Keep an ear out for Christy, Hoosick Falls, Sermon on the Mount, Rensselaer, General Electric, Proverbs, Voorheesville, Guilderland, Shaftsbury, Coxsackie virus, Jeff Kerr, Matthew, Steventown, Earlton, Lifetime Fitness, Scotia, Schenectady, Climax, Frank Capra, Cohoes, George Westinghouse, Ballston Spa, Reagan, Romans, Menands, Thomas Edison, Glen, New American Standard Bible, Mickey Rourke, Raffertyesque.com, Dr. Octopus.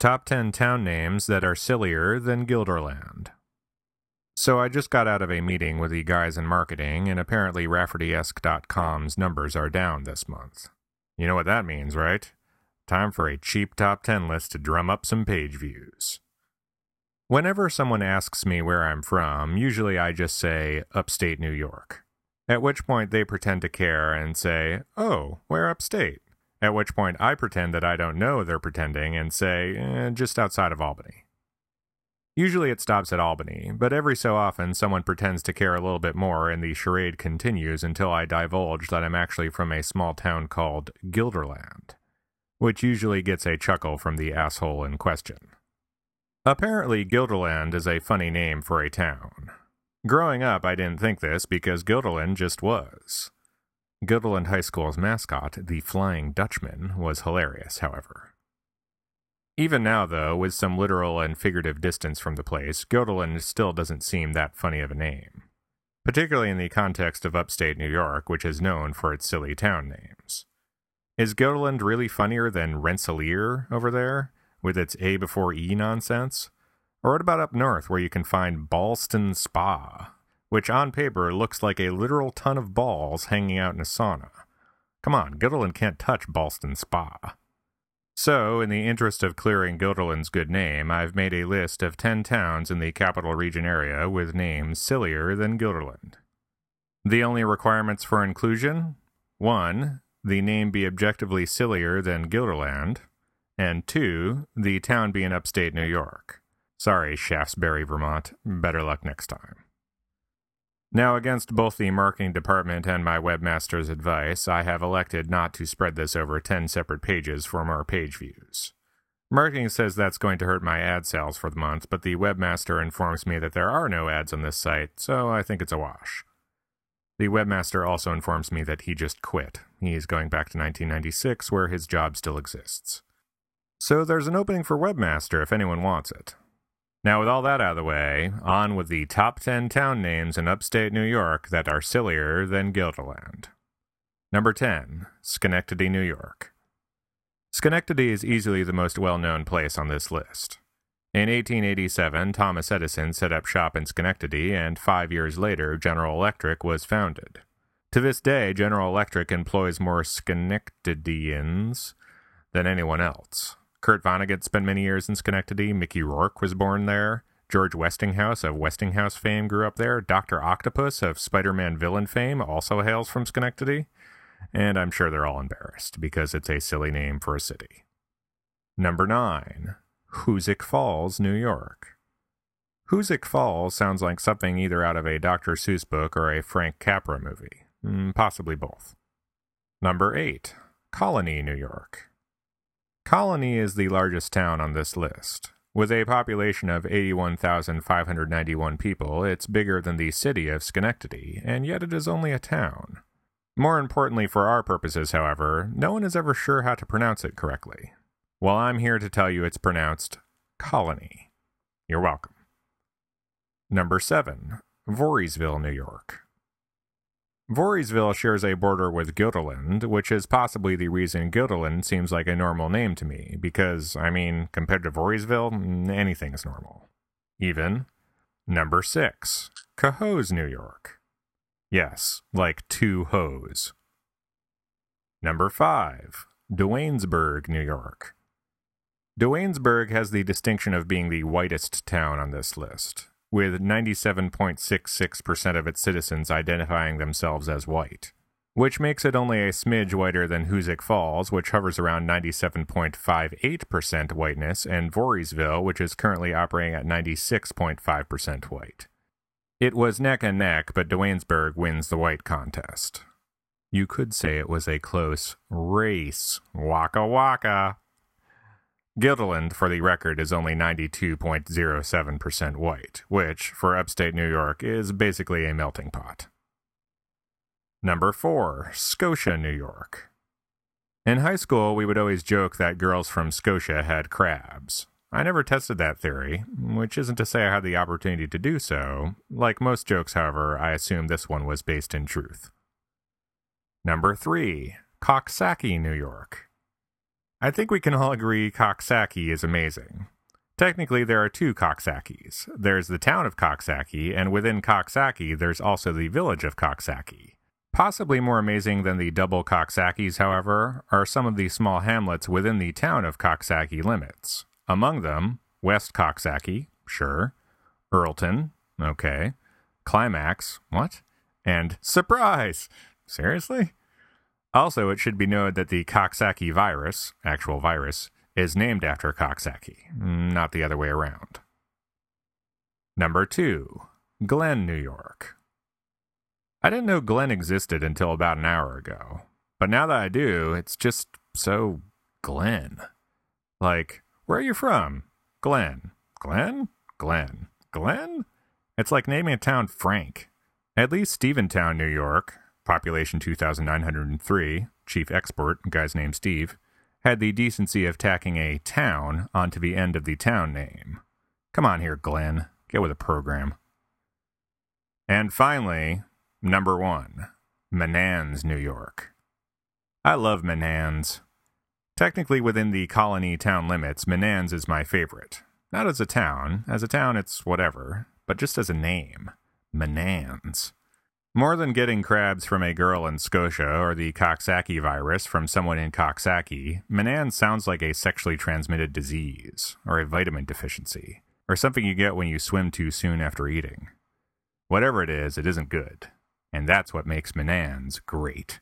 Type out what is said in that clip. Top 10 town names that are sillier than Guilderland. So I just got out of a meeting with the guys in marketing, and apparently Raffertyesque.com's numbers are down this month. You know what that means, right? Time for a cheap top 10 list to drum up some page views. Whenever someone asks me where I'm from, usually I just say, upstate New York. At which point they pretend to care and say, oh, where upstate? At which point I pretend that I don't know they're pretending and say, just outside of Albany. Usually it stops at Albany, but every so often someone pretends to care a little bit more and the charade continues until I divulge that I'm actually from a small town called Guilderland, which usually gets a chuckle from the asshole in question. Apparently Guilderland is a funny name for a town. Growing up I didn't think this because Guilderland just was. Guilderland High School's mascot, the Flying Dutchman, was hilarious, however. Even now, though, with some literal and figurative distance from the place, Guilderland still doesn't seem that funny of a name, particularly in the context of upstate New York, which is known for its silly town names. Is Guilderland really funnier than Rensselaer over there, with its A before E nonsense? Or what about up north, where you can find Ballston Spa, which on paper looks like a literal ton of balls hanging out in a sauna? Come on, Guilderland can't touch Ballston Spa. So, in the interest of clearing Guilderland's good name, I've made a list of 10 towns in the capital region area with names sillier than Guilderland. The only requirements for inclusion? 1. The name be objectively sillier than Guilderland. And 2. The town be in upstate New York. Sorry, Shaftsbury, Vermont. Better luck next time. Now, against both the marketing department and my webmaster's advice, I have elected not to spread this over 10 separate pages for more page views. Marketing says that's going to hurt my ad sales for the month, but the webmaster informs me that there are no ads on this site, so I think it's a wash. The webmaster also informs me that he just quit. He's going back to 1996, where his job still exists. So there's an opening for webmaster if anyone wants it. Now, with all that out of the way, on with the top 10 town names in upstate New York that are sillier than Guilderland. Number 10, Schenectady, New York. Schenectady is easily the most well-known place on this list. In 1887, Thomas Edison set up shop in Schenectady, and 5 years later, General Electric was founded. To this day, General Electric employs more Schenectadians than anyone else. Kurt Vonnegut spent many years in Schenectady. Mickey Rourke was born there. George Westinghouse of Westinghouse fame grew up there. Dr. Octopus of Spider-Man villain fame also hails from Schenectady. And I'm sure they're all embarrassed because it's a silly name for a city. Number 9. Hoosick Falls, New York. Hoosick Falls sounds like something either out of a Dr. Seuss book or a Frank Capra movie. Possibly both. Number 8. Colonie, New York. Colonie is the largest town on this list. With a population of 81,591 people, it's bigger than the city of Schenectady, and yet it is only a town. More importantly for our purposes, however, no one is ever sure how to pronounce it correctly. Well, I'm here to tell you it's pronounced Colonie. You're welcome. Number 7. Voorheesville, New York. Voorheesville shares a border with Guilderland, which is possibly the reason Guilderland seems like a normal name to me, because, I mean, compared to Voorheesville, anything is normal. Even. Number 6. Cohoes, New York. Yes, like two hoes. Number 5. Duanesburg, New York. Duanesburg has the distinction of being the whitest town on this list, with 97.66% of its citizens identifying themselves as white, which makes it only a smidge whiter than Hoosick Falls, which hovers around 97.58% whiteness, and Voorheesville, which is currently operating at 96.5% white. It was neck and neck, but Duanesburg wins the white contest. You could say it was a close race. Waka waka! Guilderland, for the record, is only 92.07% white, which, for upstate New York, is basically a melting pot. Number 4. Scotia, New York. In high school, we would always joke that girls from Scotia had crabs. I never tested that theory, which isn't to say I had the opportunity to do so. Like most jokes, however, I assume this one was based in truth. Number 3. Coxsackie, New York. I think we can all agree Coxsackie is amazing. Technically, there are two Coxsackies. There's the town of Coxsackie, and within Coxsackie, there's also the village of Coxsackie. Possibly more amazing than the double Coxsackies, however, are some of the small hamlets within the town of Coxsackie limits. Among them, West Coxsackie, sure, Earlton, okay, Climax, what, and Surprise! Seriously? Also, it should be noted that the Coxsackie virus, actual virus, is named after Coxsackie, not the other way around. Number 2. Glen, New York. I didn't know Glen existed until about an hour ago, but now that I do, it's just so Glen. Like, where are you from? Glen. Glen? Glen. Glen? It's like naming a town Frank. At least Steventown, New York, population 2,903, chief export, guy's named Steve, had the decency of tacking a town onto the end of the town name. Come on here, Glen. Get with the program. And finally, number 1, Menands, New York. I love Menands. Technically within the Colonie town limits, Menands is my favorite. Not as a town. As a town, it's whatever. But just as a name. Menands. More than getting crabs from a girl in Scotia or the Coxsackie virus from someone in Coxsackie, Menands sounds like a sexually transmitted disease, or a vitamin deficiency, or something you get when you swim too soon after eating. Whatever it is, it isn't good. And that's what makes Menands great.